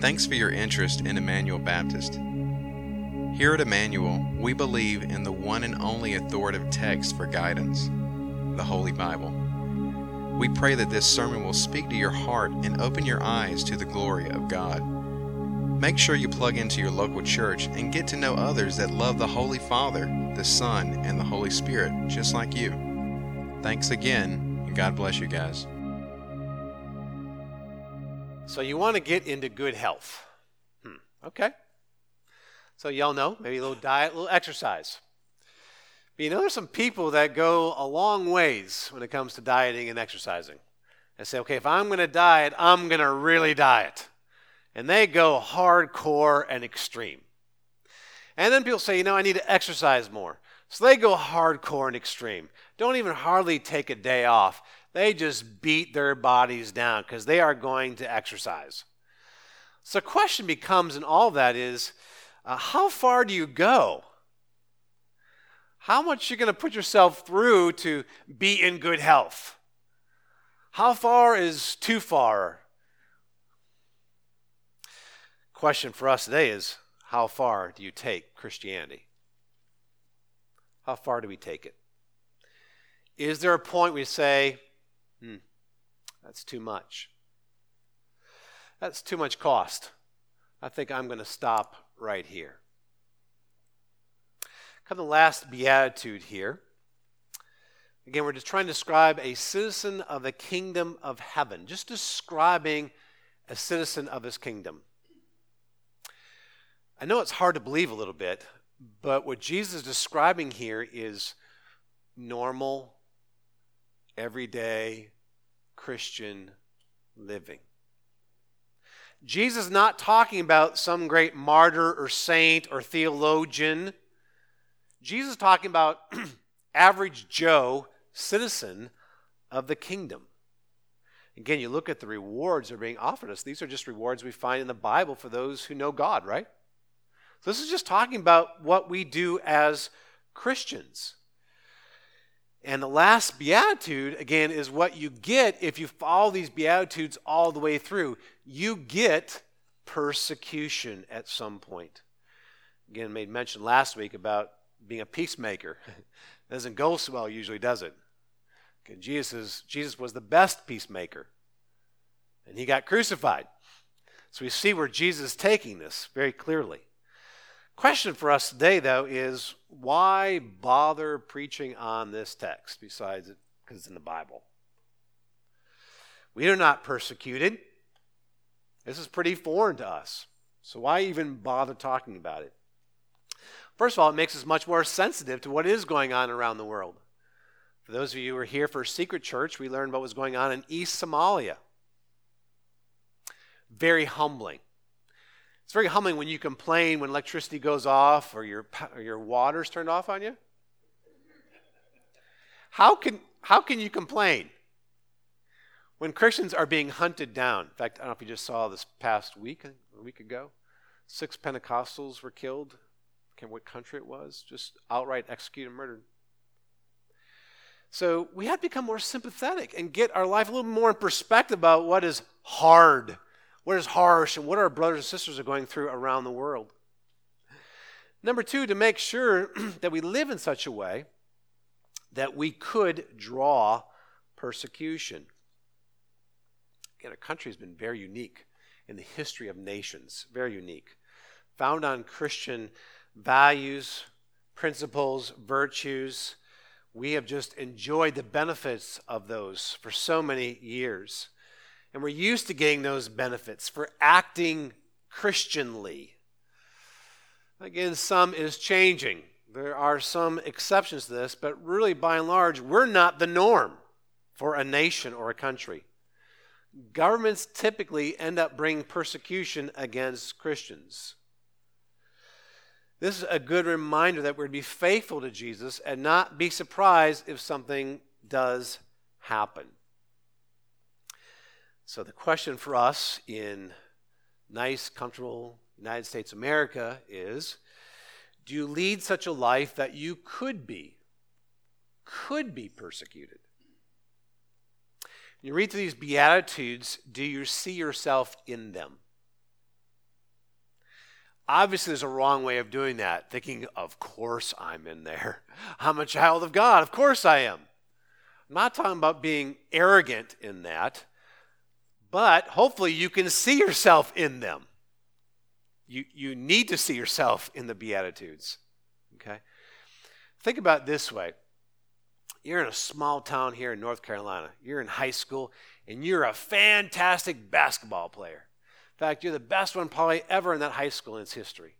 Thanks for your interest in Emmanuel Baptist. Here at Emmanuel, we believe in the one and only authoritative text for guidance, the Holy Bible. We pray that this sermon will speak to your heart and open your eyes to the glory of God. Make sure you plug into your local church and get to know others that love the Holy Father, the Son, and the Holy Spirit just like you. Thanks again, and God bless you guys. So you want to get into good health. Okay. So y'all know, maybe a little diet, a little exercise. But you know, there's some people that go a long ways when it comes to dieting and exercising. They say, okay, if I'm going to diet, I'm going to really diet. And they go hardcore and extreme. And then people say, you know, I need to exercise more. So they go hardcore and extreme. Don't even hardly take a day off. They just beat their bodies down because they are going to exercise. So the question becomes in all that is, how far do you go? How much are you going to put yourself through to be in good health? How far is too far? Question for us today is, how far do you take Christianity? How far do we take it? Is there a point we say, that's too much. That's too much cost. I think I'm going to stop right here. Come to the last beatitude here. Again, we're just trying to describe a citizen of the kingdom of heaven. Just describing a citizen of his kingdom. I know it's hard to believe a little bit, but what Jesus is describing here is normal, everyday Christian living. Jesus is not talking about some great martyr or saint or theologian. Jesus is talking about average Joe, citizen of the kingdom. Again, you look at the rewards that are being offered us. These are just rewards we find in the Bible for those who know God, right? So this is just talking about what we do as Christians. And the last beatitude, again, is what you get if you follow these beatitudes all the way through. You get persecution at some point. Again, I made mention last week about being a peacemaker. It doesn't go so well usually, does it? Okay, Jesus was the best peacemaker, and he got crucified. So we see where Jesus is taking this very clearly. Question for us today, though, is why bother preaching on this text besides it because it's in the Bible? We are not persecuted. This is pretty foreign to us. So why even bother talking about it? First of all, it makes us much more sensitive to what is going on around the world. For those of you who are here for Secret Church, we learned what was going on in East Somalia. Very humbling. It's very humbling when you complain when electricity goes off or your water's turned off on you. How can you complain when Christians are being hunted down? In fact, I don't know if you just saw this past week, a week ago, 6 Pentecostals were killed. I can't remember what country it was, just outright executed and murdered. So we have to become more sympathetic and get our life a little more in perspective about what is hard, what is harsh, and what our brothers and sisters are going through around the world. Number 2, to make sure that we live in such a way that we could draw persecution. Again, our country has been very unique in the history of nations, very unique. Found on Christian values, principles, virtues, we have just enjoyed the benefits of those for so many years. And we're used to getting those benefits for acting Christianly. Again, some is changing. There are some exceptions to this, but really, by and large, we're not the norm for a nation or a country. Governments typically end up bringing persecution against Christians. This is a good reminder that we're to be faithful to Jesus and not be surprised if something does happen. So the question for us in nice, comfortable United States America is, do you lead such a life that you could be persecuted? When you read through these Beatitudes, do you see yourself in them? Obviously, there's a wrong way of doing that, thinking, of course I'm in there. I'm a child of God. Of course I am. I'm not talking about being arrogant in that, but hopefully you can see yourself in them. You need to see yourself in the Beatitudes, okay? Think about it this way. You're in a small town here in North Carolina. You're in high school, and you're a fantastic basketball player. In fact, you're the best one probably ever in that high school in its history.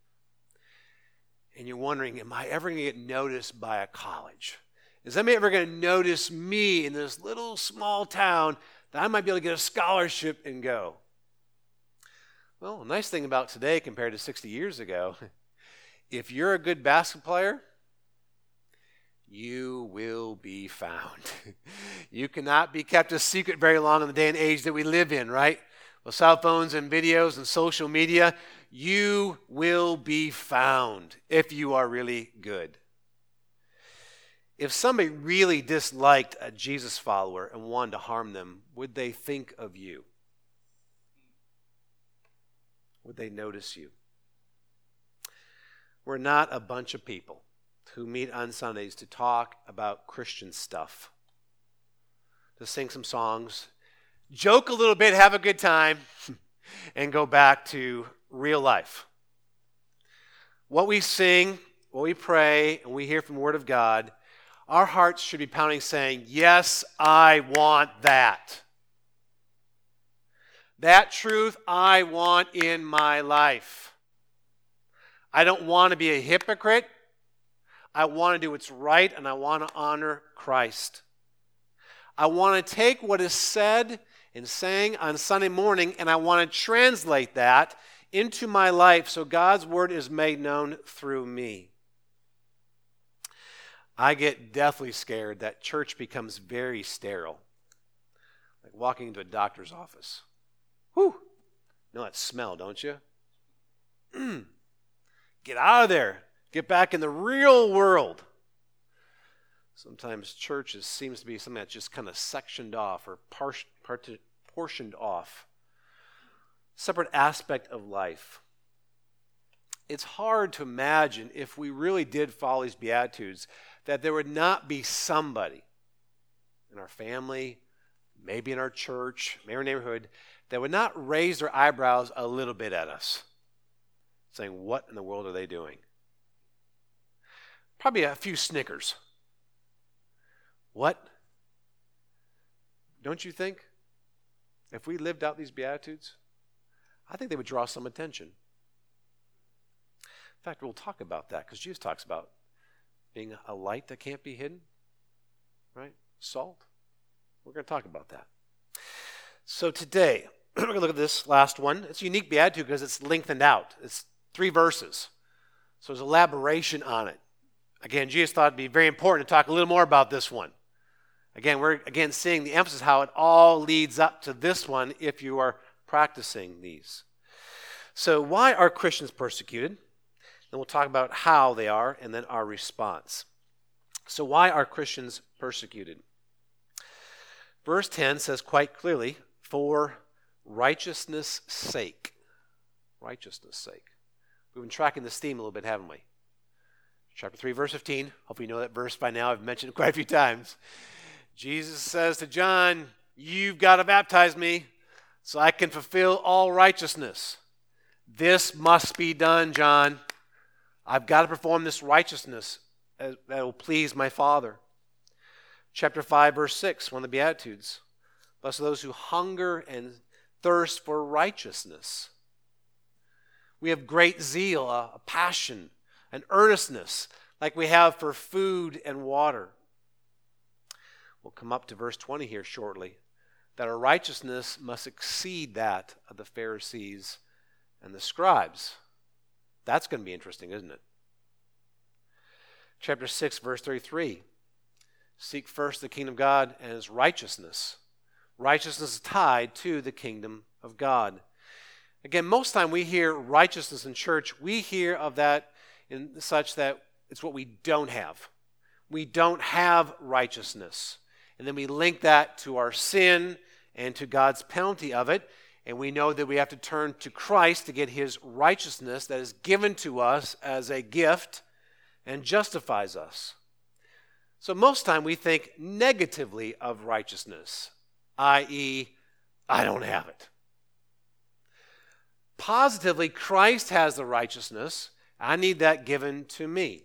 And you're wondering, am I ever going to get noticed by a college? Is somebody ever going to notice me in this little small town that I might be able to get a scholarship and go? Well, the nice thing about today compared to 60 years ago, if you're a good basketball player, you will be found. You cannot be kept a secret very long in the day and age that we live in, right? With cell phones and videos and social media, you will be found if you are really good. If somebody really disliked a Jesus follower and wanted to harm them, would they think of you? Would they notice you? We're not a bunch of people who meet on Sundays to talk about Christian stuff, to sing some songs, joke a little bit, have a good time, and go back to real life. What we sing, what we pray, and we hear from the Word of God, our hearts should be pounding saying, yes, I want that. That truth I want in my life. I don't want to be a hypocrite. I want to do what's right, and I want to honor Christ. I want to take what is said and sang on Sunday morning, and I want to translate that into my life so God's word is made known through me. I get deathly scared that church becomes very sterile, like walking into a doctor's office. Whew! You know that smell, don't you? Get out of there. Get back in the real world. Sometimes churches seems to be something that's just kind of sectioned off or portioned off. Separate aspect of life. It's hard to imagine if we really did follow these Beatitudes that there would not be somebody in our family, maybe in our church, maybe our neighborhood, that would not raise their eyebrows a little bit at us, saying, what in the world are they doing? Probably a few snickers. What? Don't you think? If we lived out these Beatitudes, I think they would draw some attention. In fact, we'll talk about that because Jesus talks about being a light that can't be hidden, right? Salt. We're going to talk about that. So today, we're going to look at this last one. It's a unique Beatitude because it's lengthened out. It's 3 verses. So there's elaboration on it. Again, Jesus thought it would be very important to talk a little more about this one. Again, we're seeing the emphasis how it all leads up to this one if you are practicing these. So why are Christians persecuted? Then we'll talk about how they are and then our response. So why are Christians persecuted? Verse 10 says quite clearly, for righteousness' sake. Righteousness' sake. We've been tracking this theme a little bit, haven't we? Chapter 3, verse 15. Hopefully you know that verse by now. I've mentioned it quite a few times. Jesus says to John, you've got to baptize me so I can fulfill all righteousness. This must be done, John. I've got to perform this righteousness that will please my Father. Chapter 5, verse 6, one of the Beatitudes. Blessed are those who hunger and thirst for righteousness. We have great zeal, a passion, an earnestness like we have for food and water. We'll come up to verse 20 here shortly, that our righteousness must exceed that of the Pharisees and the scribes. That's going to be interesting, isn't it? Chapter 6, verse 33, seek first the kingdom of God and his righteousness. Righteousness is tied to the kingdom of God. Again, most time we hear righteousness in church, we hear of that in such that it's what we don't have. We don't have righteousness. And then we link that to our sin and to God's penalty of it. And we know that we have to turn to Christ to get his righteousness that is given to us as a gift and justifies us. So most time we think negatively of righteousness, i.e., I don't have it. Positively, Christ has the righteousness. I need that given to me.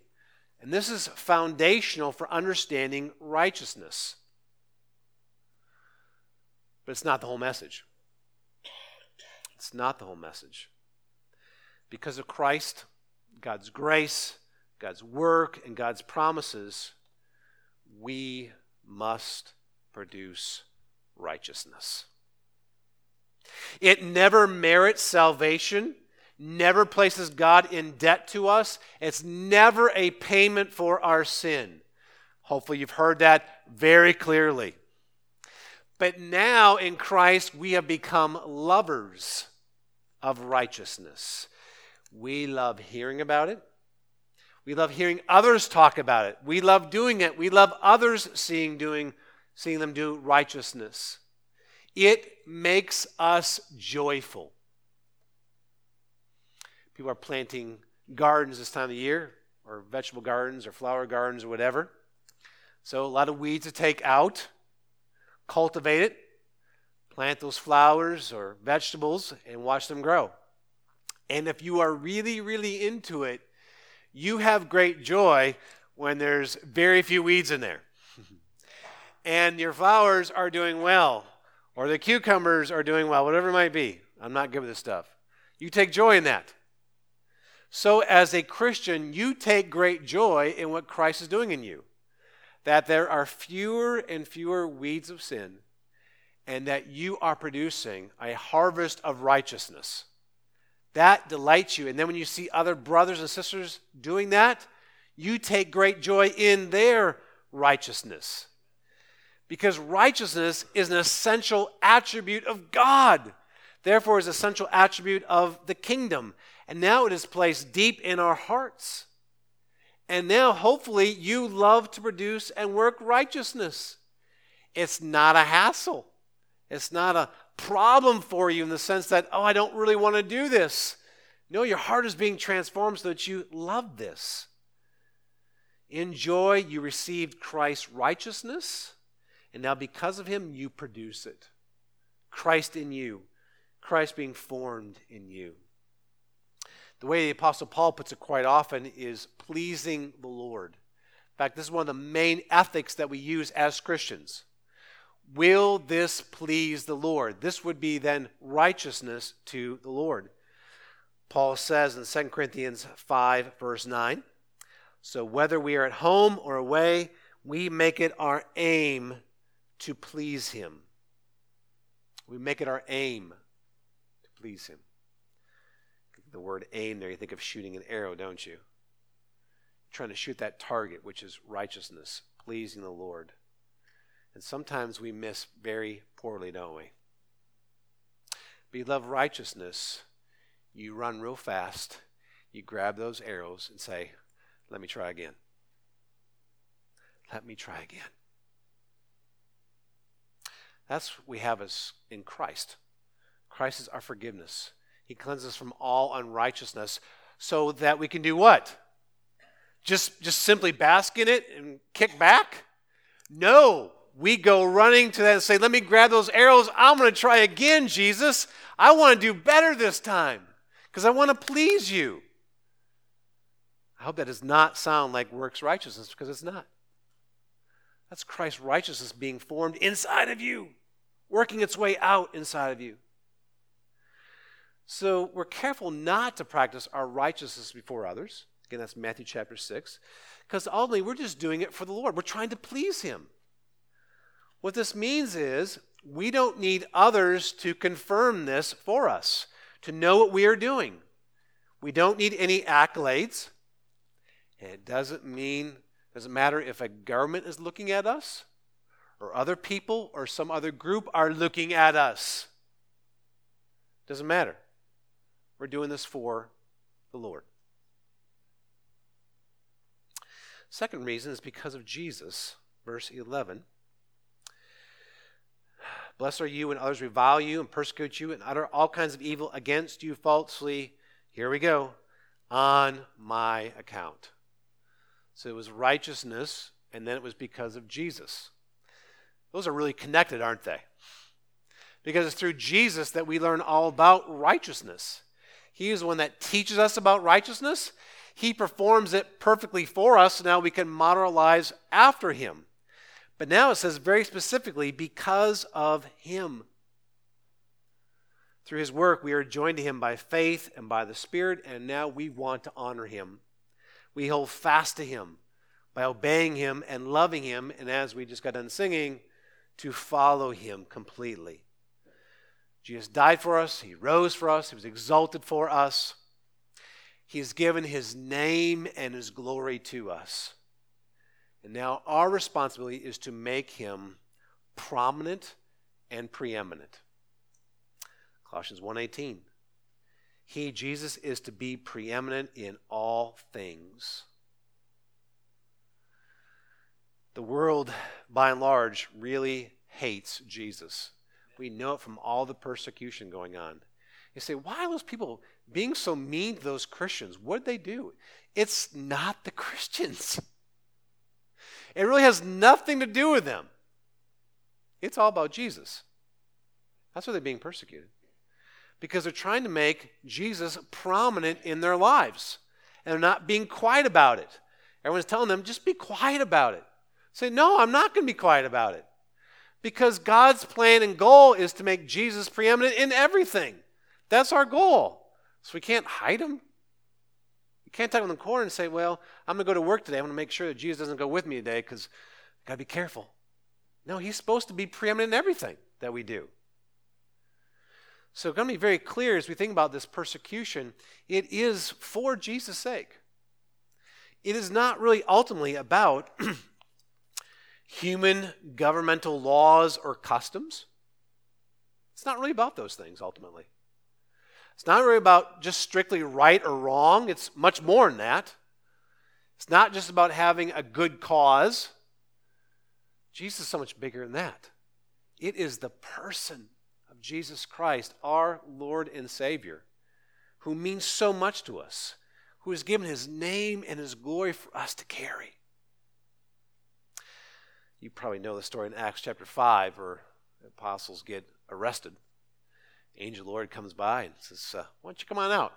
And this is foundational for understanding righteousness. But it's not the whole message. It's not the whole message. Because of Christ, God's grace, God's work, and God's promises, we must produce righteousness. It never merits salvation, never places God in debt to us. It's never a payment for our sin. Hopefully you've heard that very clearly. But now in Christ we have become lovers of righteousness. We love hearing about it. We love hearing others talk about it. We love doing it. We love others seeing them do righteousness. It makes us joyful. People are planting gardens this time of year, or vegetable gardens, or flower gardens, or whatever. So a lot of weeds to take out, cultivate it, plant those flowers or vegetables, and watch them grow. And if you are really, really into it, you have great joy when there's very few weeds in there. And your flowers are doing well, or the cucumbers are doing well, whatever it might be. I'm not good with this stuff. You take joy in that. So as a Christian, you take great joy in what Christ is doing in you, that there are fewer and fewer weeds of sin, and that you are producing a harvest of righteousness. That delights you. And then when you see other brothers and sisters doing that, you take great joy in their righteousness. Because righteousness is an essential attribute of God. Therefore, is an essential attribute of the kingdom. And now it is placed deep in our hearts. And now, hopefully, you love to produce and work righteousness. It's not a hassle. It's not a problem for you in the sense that, oh, I don't really want to do this. No, your heart is being transformed so that you love this. In joy, you received Christ's righteousness. And now because of him, you produce it. Christ in you. Christ being formed in you. The way the Apostle Paul puts it quite often is pleasing the Lord. In fact, this is one of the main ethics that we use as Christians. Will this please the Lord? This would be then righteousness to the Lord. Paul says in 2 Corinthians 5, verse 9, so whether we are at home or away, we make it our aim to please him. We make it our aim to please him. The word aim there, you think of shooting an arrow, don't you? You're trying to shoot that target, which is righteousness, pleasing the Lord. And sometimes we miss very poorly, don't we? But you love righteousness, you run real fast, you grab those arrows and say, let me try again. Let me try again. That's what we have us in Christ. Christ is our forgiveness. He cleanses us from all unrighteousness so that we can do what? Just simply bask in it and kick back? No. We go running to that and say, let me grab those arrows. I'm going to try again, Jesus. I want to do better this time because I want to please you. I hope that does not sound like works righteousness because it's not. That's Christ's righteousness being formed inside of you, working its way out inside of you. So we're careful not to practice our righteousness before others. Again, that's Matthew chapter 6. Because ultimately, we're just doing it for the Lord. We're trying to please him. What this means is we don't need others to confirm this for us, to know what we are doing. We don't need any accolades. And it doesn't matter if a government is looking at us or other people or some other group are looking at us. Doesn't matter. We're doing this for the Lord. Second reason is because of Jesus, verse 11. Blessed are you when others revile you and persecute you and utter all kinds of evil against you falsely. Here we go. On my account. So it was righteousness, and then it was because of Jesus. Those are really connected, aren't they? Because it's through Jesus that we learn all about righteousness. He is the one that teaches us about righteousness. He performs it perfectly for us, so now we can model our lives after him. But now it says very specifically, because of him. Through his work, we are joined to him by faith and by the Spirit, and now we want to honor him. We hold fast to him by obeying him and loving him, and as we just got done singing, to follow him completely. Jesus died for us. He rose for us. He was exalted for us. He's given his name and his glory to us. And now our responsibility is to make him prominent and preeminent. Colossians 1:18. He, Jesus, is to be preeminent in all things. The world, by and large, really hates Jesus. We know it from all the persecution going on. You say, why are those people being so mean to those Christians? What did they do? It's not the Christians. It really has nothing to do with them. It's all about Jesus. That's why they're being persecuted. Because they're trying to make Jesus prominent in their lives. And they're not being quiet about it. Everyone's telling them, just be quiet about it. Say, no, I'm not going to be quiet about it. Because God's plan and goal is to make Jesus preeminent in everything. That's our goal. So we can't hide him. We can't take him in the corner and say, well, I'm going to go to work today. I'm going to make sure that Jesus doesn't go with me today because I've got to be careful. No, he's supposed to be preeminent in everything that we do. So it's going to be very clear as we think about this persecution, it is for Jesus' sake. It is not really ultimately about human governmental laws or customs. It's not really about those things ultimately. It's not really about just strictly right or wrong. It's much more than that. It's not just about having a good cause. Jesus is so much bigger than that. It is the person of Jesus Christ, our Lord and Savior, who means so much to us, who has given his name and his glory for us to carry. You probably know the story in Acts chapter 5 where the apostles get arrested. Angel of the Lord comes by and says, why don't you come on out?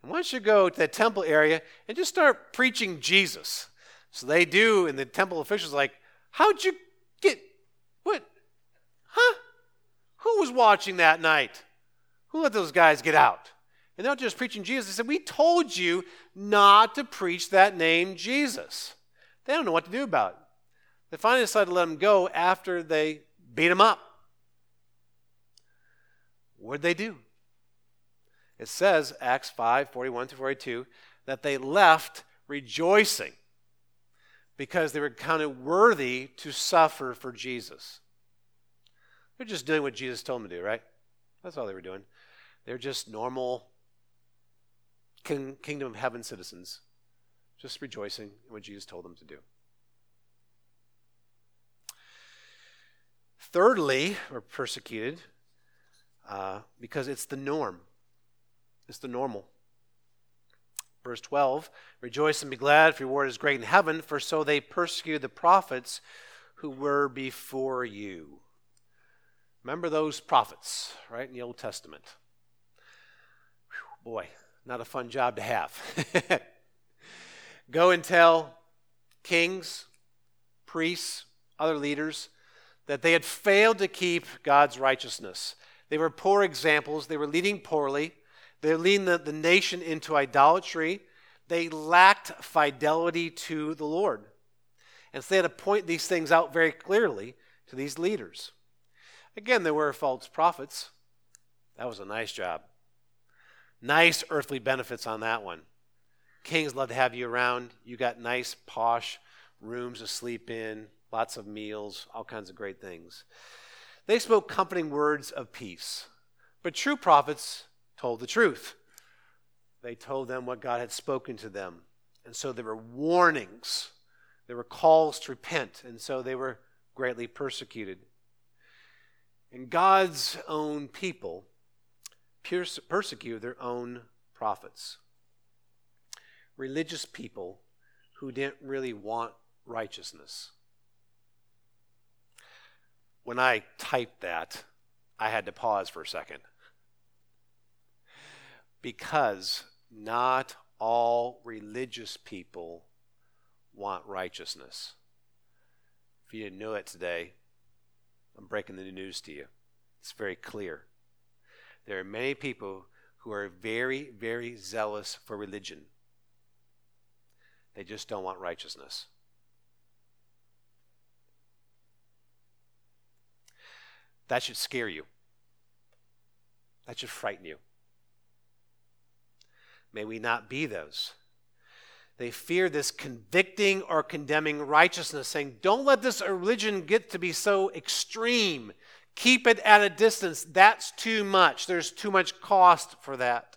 And why don't you go to the temple area and just start preaching Jesus? So they do, and the temple officials are like, how'd you get, what, huh? Who was watching that night? Who let those guys get out? And they're just preaching Jesus. They said, we told you not to preach that name Jesus. They don't know what to do about it. They finally decided to let him go after they beat him up. What did they do? It says, Acts 5, 41 through 42, that they left rejoicing because they were counted worthy to suffer for Jesus. They're just doing what Jesus told them to do, right? That's all they were doing. They're just normal kingdom of heaven citizens, just rejoicing in what Jesus told them to do. Thirdly, we're persecuted because it's the norm. It's the normal. Verse 12, rejoice and be glad, for your reward is great in heaven, for so they persecuted the prophets who were before you. Remember those prophets, right, in the Old Testament. Whew, boy, not a fun job to have. Go and tell kings, priests, other leaders that they had failed to keep God's righteousness. They were poor examples. They were leading poorly. They were leading the nation into idolatry. They lacked fidelity to the Lord. And so they had to point these things out very clearly to these leaders. Again, there were false prophets. That was a nice job. Nice earthly benefits on that one. Kings love to have you around. You got nice, posh rooms to sleep in, lots of meals, all kinds of great things. They spoke comforting words of peace. But true prophets told the truth. They told them what God had spoken to them. And so there were warnings. There were calls to repent. And so they were greatly persecuted. And God's own people persecute their own prophets. Religious people who didn't really want righteousness. When I typed that, I had to pause for a second. Because not all religious people want righteousness. If you didn't know it today, I'm breaking the news to you. It's very clear. There are many people who are very, very zealous for religion. They just don't want righteousness. That should scare you. That should frighten you. May we not be those. They fear this convicting or condemning righteousness, saying, don't let this religion get to be so extreme. Keep it at a distance. That's too much. There's too much cost for that.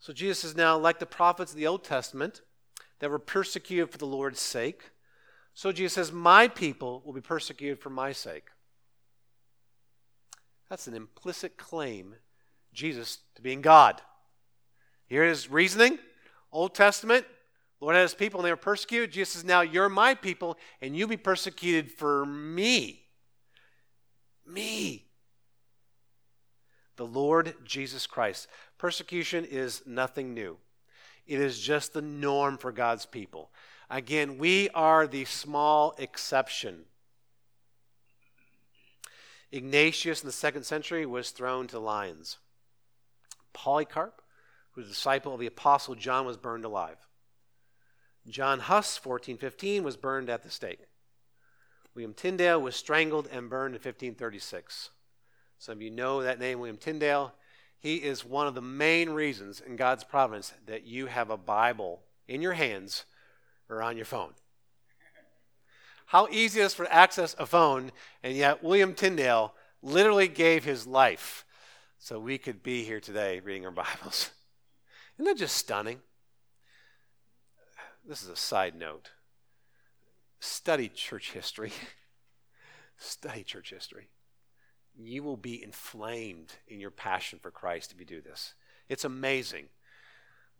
So Jesus is now like the prophets of the Old Testament that were persecuted for the Lord's sake. So Jesus says, my people will be persecuted for my sake. That's an implicit claim, Jesus, to being God. Here is reasoning. Old Testament, Lord had his people and they were persecuted. Jesus says, now you're my people and you'll be persecuted for me. Me. The Lord Jesus Christ. Persecution is nothing new. It is just the norm for God's people. Again, we are the small exception. Ignatius in the 2nd century was thrown to lions. Polycarp, who was a disciple of the Apostle John, was burned alive. John Huss, 1415, was burned at the stake. William Tyndale was strangled and burned in 1536. Some of you know that name, William Tyndale. He is one of the main reasons in God's providence that you have a Bible in your hands or on your phone. How easy it is for access a phone, and yet William Tyndale literally gave his life so we could be here today reading our Bibles. Isn't that just stunning? This is a side note. Study church history. Study church history. You will be inflamed in your passion for Christ if you do this. It's amazing.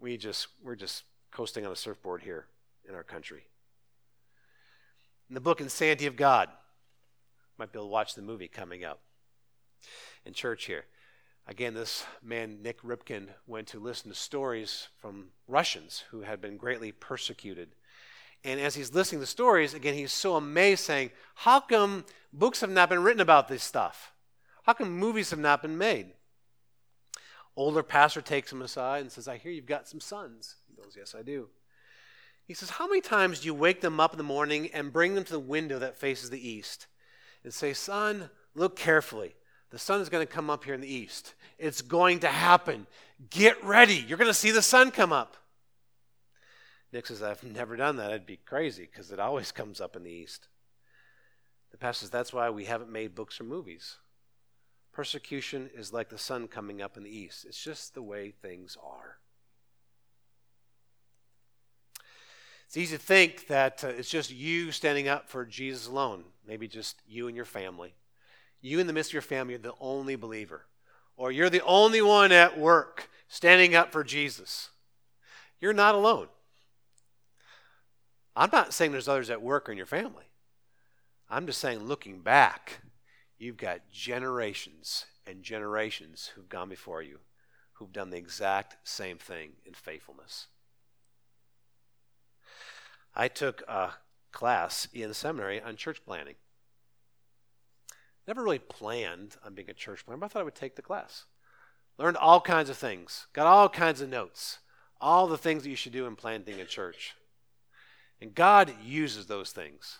We're just coasting on a surfboard here in our country. In the book Insanity of God, might be able to watch the movie coming up in church here. Again, this man, Nick Ripken, went to listen to stories from Russians who had been greatly persecuted. And as he's listening to stories, again, he's so amazed, saying, how come books have not been written about this stuff? How come movies have not been made? Older pastor takes him aside and says, I hear you've got some sons. He goes, yes, I do. He says, how many times do you wake them up in the morning and bring them to the window that faces the east and say, son, look carefully. The sun is going to come up here in the east. It's going to happen. Get ready. You're going to see the sun come up. Nick says, I've never done that. I'd be crazy because it always comes up in the east. The pastor says, that's why we haven't made books or movies. Persecution is like the sun coming up in the east. It's just the way things are. It's easy to think that it's just you standing up for Jesus alone. Maybe just you and your family. You in the midst of your family are the only believer. Or you're the only one at work standing up for Jesus. You're not alone. I'm not saying there's others at work or in your family. I'm just saying, looking back, you've got generations and generations who've gone before you who've done the exact same thing in faithfulness. I took a class in seminary on church planning. Never really planned on being a church planner, but I thought I would take the class. Learned all kinds of things. Got all kinds of notes. All the things that you should do in planting a church. And God uses those things.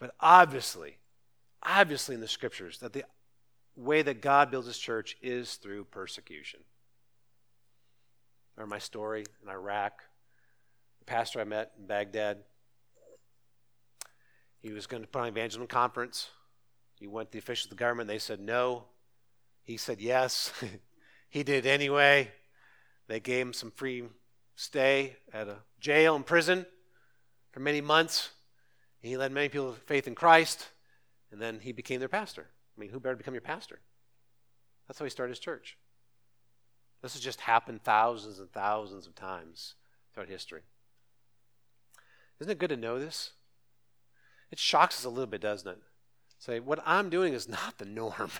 But obviously in the scriptures, that the way that God builds his church is through persecution. Remember my story in Iraq? The pastor I met in Baghdad. He was going to put on an evangelism conference. He went to the officials of the government. They said no. He said yes. He did it anyway. They gave him some free stay at a jail and prison for many months. He led many people to faith in Christ. And then he became their pastor. I mean, who better to become your pastor? That's how he started his church. This has just happened thousands and thousands of times throughout history. Isn't it good to know this? It shocks us a little bit, doesn't it? Say, what I'm doing is not the norm.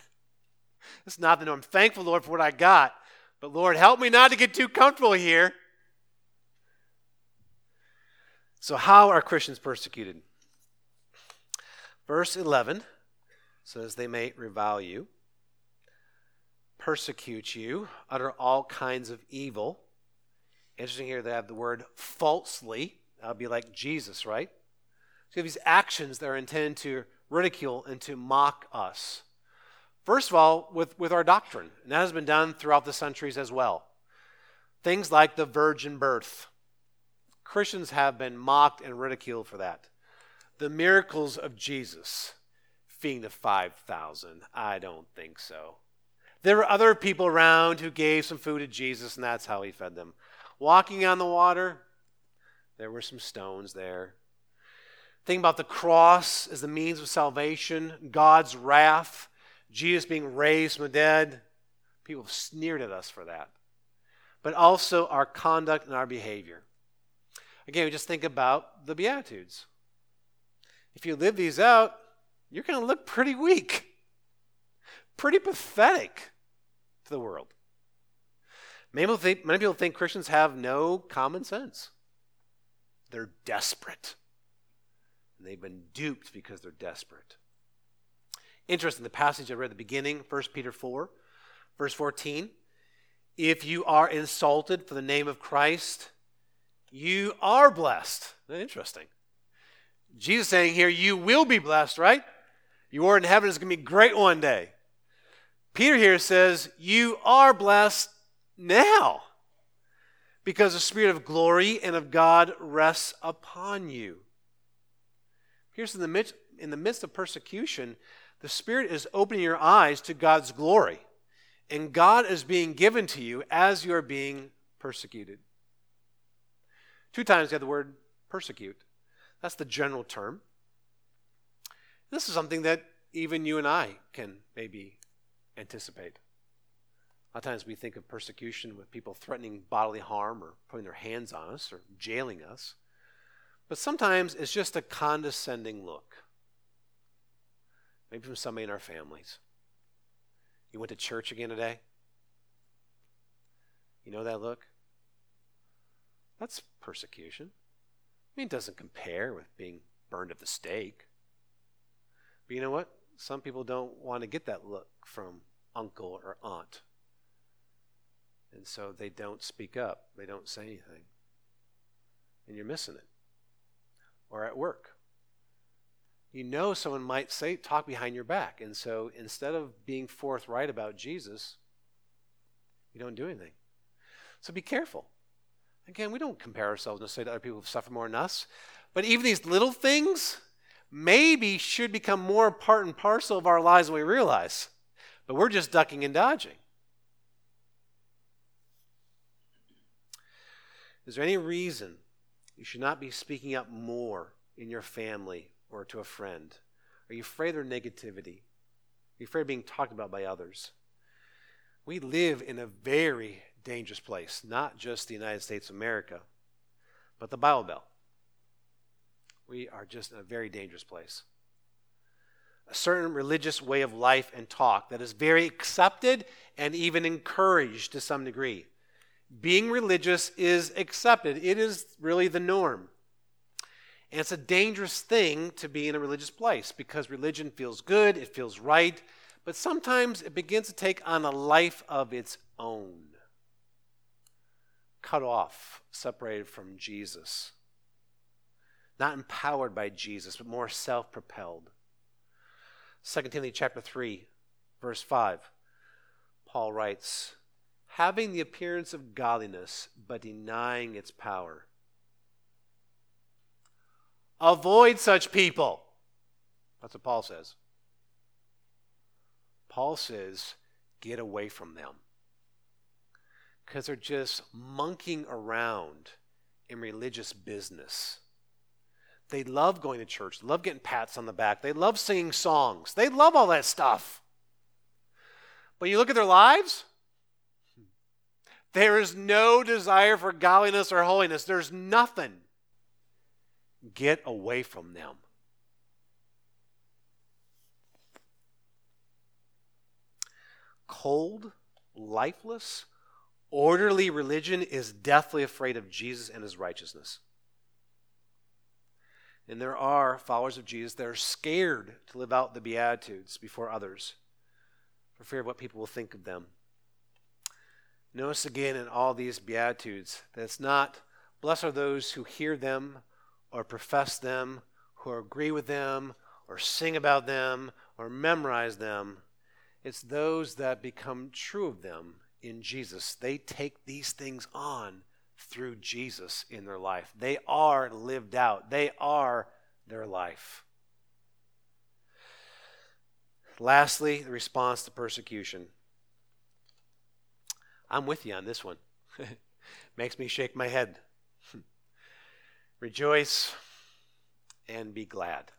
It's not the norm. I'm thankful, Lord, for what I got. But, Lord, help me not to get too comfortable here. So how are Christians persecuted? Verse 11 says they may revile you, persecute you, utter all kinds of evil. Interesting here, they have the word falsely. That would be like Jesus, right? So you have these actions that are intended to ridicule and to mock us. First of all, with our doctrine. And that has been done throughout the centuries as well. Things like the virgin birth. Christians have been mocked and ridiculed for that. The miracles of Jesus, feeding the 5,000. I don't think so. There were other people around who gave some food to Jesus, and that's how he fed them. Walking on the water, there were some stones there. Think about the cross as the means of salvation, God's wrath, Jesus being raised from the dead. People sneered at us for that. But also our conduct and our behavior. Again, we just think about the Beatitudes. If you live these out, you're going to look pretty weak, pretty pathetic to the world. Many people think Christians have no common sense. They're desperate. And they've been duped because they're desperate. Interesting, the passage I read at the beginning, 1 Peter 4, verse 14. If you are insulted for the name of Christ, you are blessed. Interesting. Jesus saying here, you will be blessed, right? You are in heaven. It's going to be great one day. Peter here says, you are blessed now because the Spirit of glory and of God rests upon you. Here's in the midst of persecution, the Spirit is opening your eyes to God's glory, and God is being given to you as you are being persecuted. Two times you have the word persecute. That's the general term. This is something that even you and I can maybe anticipate. A lot of times we think of persecution with people threatening bodily harm or putting their hands on us or jailing us. But sometimes it's just a condescending look. Maybe from somebody in our families. You went to church again today? You know that look? That's persecution. I mean, it doesn't compare with being burned at the stake. But you know what? Some people don't want to get that look from uncle or aunt. And so they don't speak up. They don't say anything. And you're missing it. Or at work. You know someone might talk behind your back. And so instead of being forthright about Jesus, you don't do anything. So be careful. Again, we don't compare ourselves necessarily to other people who suffer more than us. But even these little things maybe should become more part and parcel of our lives than we realize. But we're just ducking and dodging. Is there any reason you should not be speaking up more in your family or to a friend? Are you afraid of their negativity? Are you afraid of being talked about by others? We live in a very dangerous place, not just the United States of America, but the Bible Belt. We are just in a very dangerous place. A certain religious way of life and talk that is very accepted and even encouraged to some degree. Being religious is accepted. It is really the norm. And it's a dangerous thing to be in a religious place because religion feels good, it feels right, but sometimes it begins to take on a life of its own. Cut off, separated from Jesus. Not empowered by Jesus, but more self-propelled. 2 Timothy chapter 3, verse 5. Paul writes, having the appearance of godliness, but denying its power. Avoid such people. That's what Paul says. Paul says, get away from them. Because they're just monkeying around in religious business. They love going to church. They love getting pats on the back. They love singing songs. They love all that stuff. But you look at their lives, there is no desire for godliness or holiness. There's nothing. Get away from them. Cold, lifeless, orderly religion is deathly afraid of Jesus and his righteousness. And there are followers of Jesus that are scared to live out the Beatitudes before others for fear of what people will think of them. Notice again in all these Beatitudes that it's not blessed are those who hear them or profess them, who agree with them or sing about them or memorize them. It's those that become true of them in Jesus. They take these things on through Jesus in their life. They are lived out. They are their life. Lastly, the response to persecution. I'm with you on this one. Makes me shake my head. Rejoice and be glad.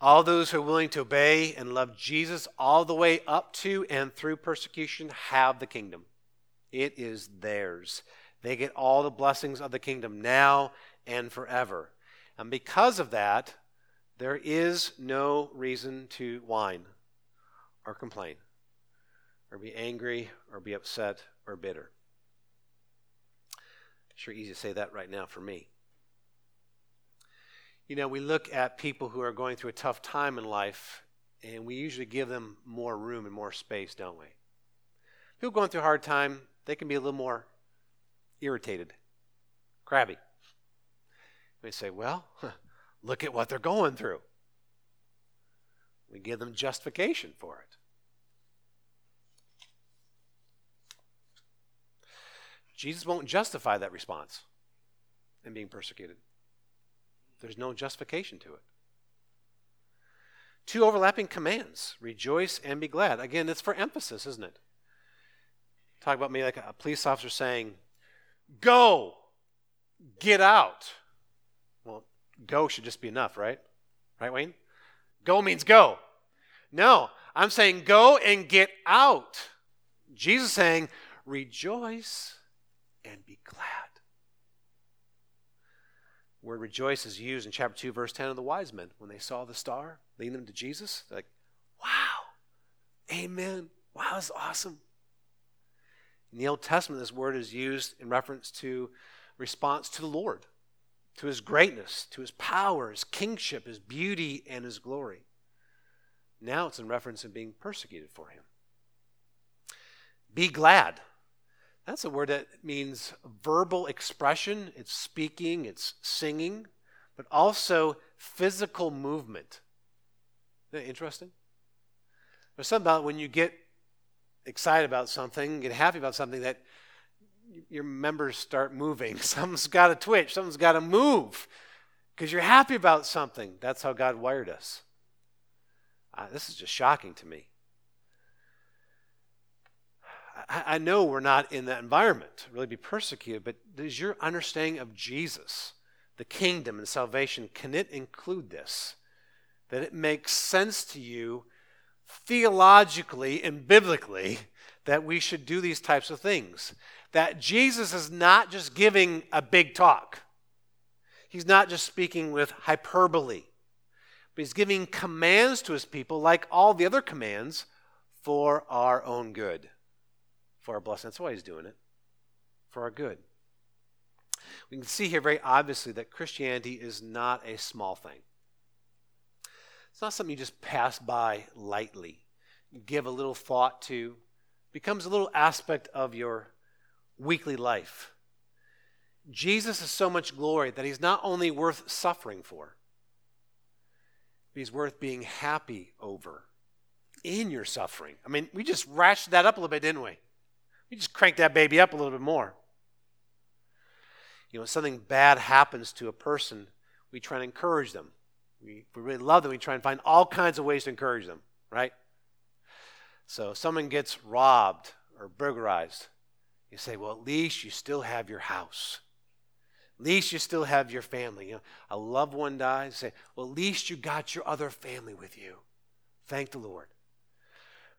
All those who are willing to obey and love Jesus all the way up to and through persecution have the kingdom. It is theirs. They get all the blessings of the kingdom now and forever. And because of that, there is no reason to whine or complain or be angry or be upset or bitter. Sure, easy to say that right now for me. You know, we look at people who are going through a tough time in life, and we usually give them more room and more space, don't we? People going through a hard time, they can be a little more irritated, crabby. We say, well, look at what they're going through. We give them justification for it. Jesus won't justify that response in being persecuted. There's no justification to it. Two overlapping commands, rejoice and be glad. Again, it's for emphasis, isn't it? Talk about me like a police officer saying, go, get out. Well, go should just be enough, right? Right, Wayne? Go means go. No, I'm saying go and get out. Jesus is saying, rejoice and be glad. The word rejoice is used in chapter 2, verse 10 of the wise men. When they saw the star leading them to Jesus, they're like, wow, amen. Wow, that's awesome. In the Old Testament, this word is used in reference to response to the Lord, to his greatness, to his power, his kingship, his beauty, and his glory. Now it's in reference to being persecuted for him. Be glad. That's a word that means verbal expression. It's speaking, it's singing, but also physical movement. Isn't that interesting? There's something about when you get excited about something, get happy about something, that your members start moving. Something's got to twitch. Something's got to move because you're happy about something. That's how God wired us. This is just shocking to me. I know we're not in that environment to really be persecuted, but does your understanding of Jesus, the kingdom and salvation, can it include this? That it makes sense to you theologically and biblically that we should do these types of things. That Jesus is not just giving a big talk. He's not just speaking with hyperbole. But he's giving commands to his people, like all the other commands, for our own good, for our blessing. That's why he's doing it, for our good. We can see here very obviously that Christianity is not a small thing. It's not something you just pass by lightly, give a little thought to. It becomes a little aspect of your weekly life. Jesus is so much glory that he's not only worth suffering for, but he's worth being happy over in your suffering. I mean, we just ratcheted that up a little bit, didn't we? We just cranked that baby up a little bit more. You know, when something bad happens to a person, we try to encourage them. We really love them. We try and find all kinds of ways to encourage them, right? So if someone gets robbed or burglarized, you say, well, at least you still have your house. At least you still have your family. You know, a loved one dies, say, well, at least you got your other family with you. Thank the Lord.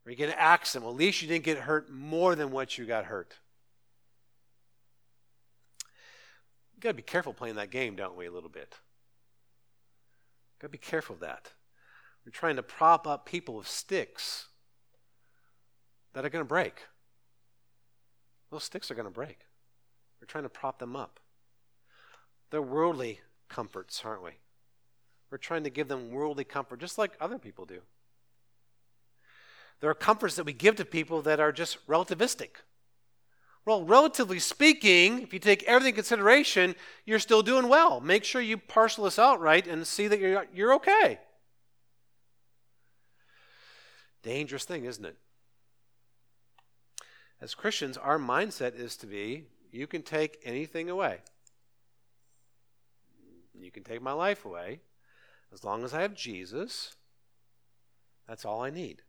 Or you get an accident. Well, at least you didn't get hurt more than what you got hurt. We've got to be careful playing that game, don't we, a little bit? We've got to be careful of that. We're trying to prop up people with sticks that are going to break. Those sticks are going to break. We're trying to prop them up. They're worldly comforts, aren't we? We're trying to give them worldly comfort, just like other people do. There are comforts that we give to people that are just relativistic. Well, relatively speaking, if you take everything in consideration, you're still doing well. Make sure you parcel this out right and see that you're okay. Dangerous thing, isn't it? As Christians, our mindset is to be, you can take anything away. You can take my life away. As long as I have Jesus, that's all I need.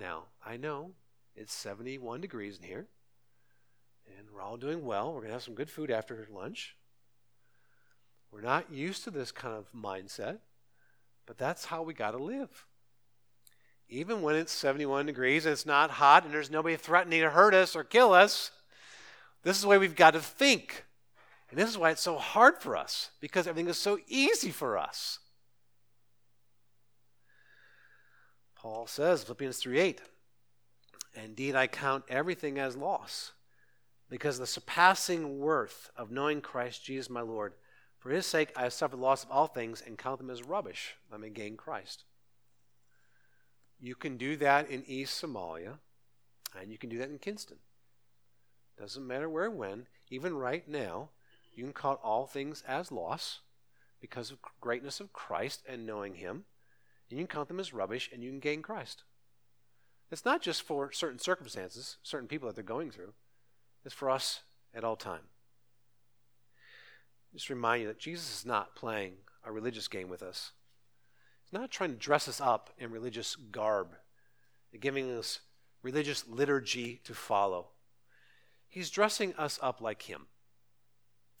Now, I know it's 71 degrees in here, and we're all doing well. We're going to have some good food after lunch. We're not used to this kind of mindset, but that's how we got to live. Even when it's 71 degrees and it's not hot and there's nobody threatening to hurt us or kill us, this is the way we've got to think. And this is why it's so hard for us, because everything is so easy for us. Paul says, Philippians 3:8, indeed I count everything as loss, because of the surpassing worth of knowing Christ Jesus my Lord. For his sake I have suffered loss of all things and count them as rubbish, that I may gain Christ. You can do that in East Somalia, and you can do that in Kinston. Doesn't matter where or when, even right now, you can count all things as loss because of greatness of Christ and knowing him. And you can count them as rubbish and you can gain Christ. It's not just for certain circumstances, certain people that they're going through. It's for us at all time. Just remind you that Jesus is not playing a religious game with us. He's not trying to dress us up in religious garb, giving us religious liturgy to follow. He's dressing us up like him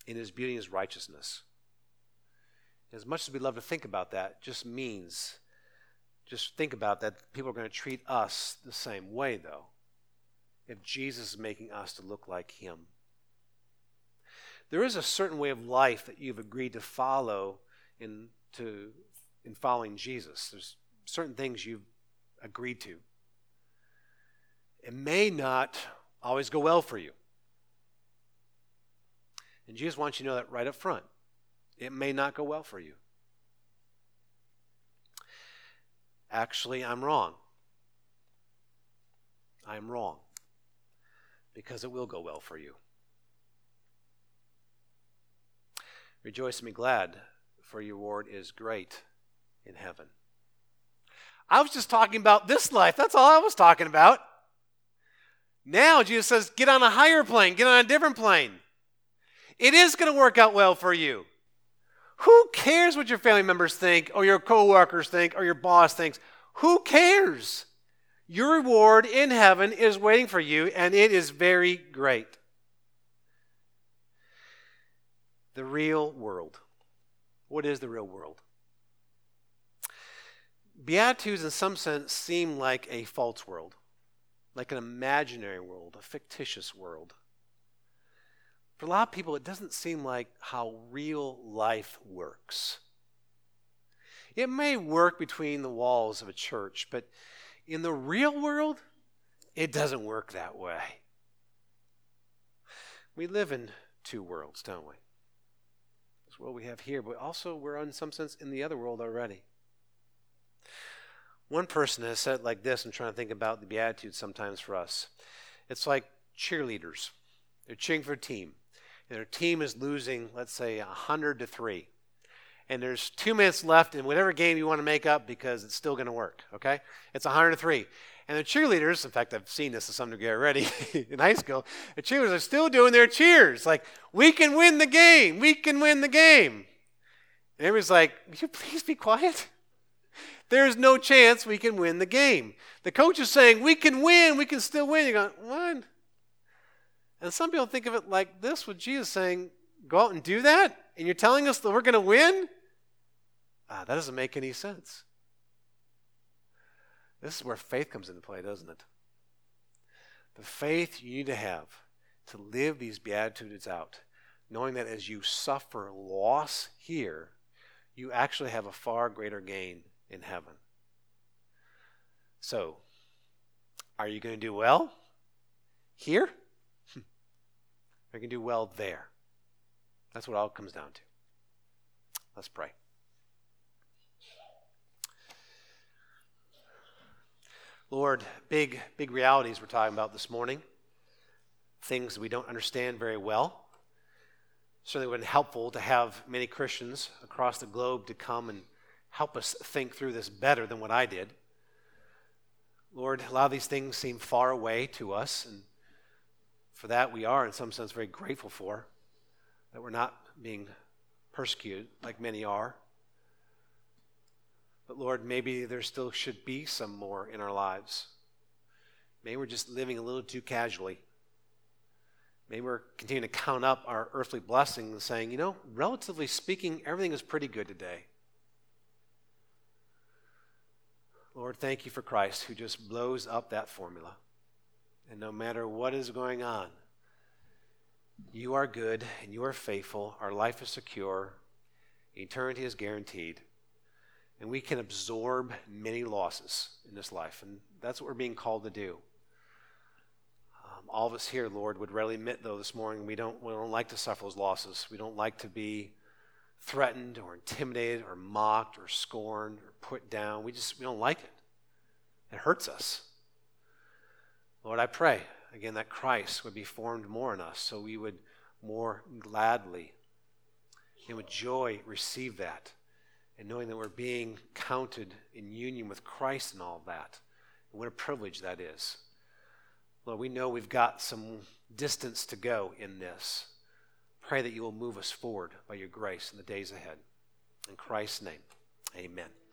in his beauty and his righteousness. As much as we love to think about that, just means, just think about that people are going to treat us the same way, though, if Jesus is making us to look like him. There is a certain way of life that you've agreed to follow in following Jesus. There's certain things you've agreed to. It may not always go well for you. And Jesus wants you to know that right up front. It may not go well for you. Actually, I'm wrong. I'm wrong. Because it will go well for you. Rejoice and be glad, for your reward is great in heaven. I was just talking about this life. That's all I was talking about. Now Jesus says, get on a higher plane. Get on a different plane. It is going to work out well for you. Who cares what your family members think or your co-workers think or your boss thinks? Who cares? Your reward in heaven is waiting for you, and it is very great. The real world. What is the real world? Beatitudes, in some sense, seem like a false world, like an imaginary world, a fictitious world. For a lot of people, it doesn't seem like how real life works. It may work between the walls of a church, but in the real world, it doesn't work that way. We live in two worlds, don't we? This world we have here, but also we're in some sense in the other world already. One person has said it like this, I'm trying to think about the Beatitudes sometimes for us. It's like cheerleaders. They're cheering for a team. And their team is losing, let's say, 100-3. And there's 2 minutes left in whatever game you want to make up because it's still going to work, okay? It's 100-3. And the cheerleaders, in fact, I've seen this to some degree already in high school, the cheerleaders are still doing their cheers. Like, we can win the game. We can win the game. And everybody's like, would you please be quiet? There's no chance we can win the game. The coach is saying, we can win. We can still win. You're going, what? And some people think of it like this with Jesus saying, go out and do that? And you're telling us that we're going to win? That doesn't make any sense. This is where faith comes into play, doesn't it? The faith you need to have to live these Beatitudes out, knowing that as you suffer loss here, you actually have a far greater gain in heaven. So, are you going to do well here? Or are you going to do well there? That's what it all comes down to. Let's pray. Lord, big realities we're talking about this morning. Things we don't understand very well. Certainly would have been helpful to have many Christians across the globe to come and help us think through this better than what I did. Lord, a lot of these things seem far away to us, and for that we are in some sense very grateful for, that we're not being persecuted like many are. But Lord, maybe there still should be some more in our lives. Maybe we're just living a little too casually. Maybe we're continuing to count up our earthly blessings and saying, you know, relatively speaking, everything is pretty good today. Lord, thank you for Christ who just blows up that formula. And no matter what is going on, you are good and you are faithful. Our life is secure. Eternity is guaranteed. And we can absorb many losses in this life. And that's what we're being called to do. All of us here, Lord, would readily admit, though, this morning, we don't like to suffer those losses. We don't like to be threatened or intimidated or mocked or scorned or put down. We don't like it. It hurts us. Lord, I pray, again, that Christ would be formed more in us so we would more gladly and with joy receive that. And knowing that we're being counted in union with Christ and all that. And what a privilege that is. Lord, we know we've got some distance to go in this. Pray that you will move us forward by your grace in the days ahead. In Christ's name, amen.